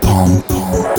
Pum pum.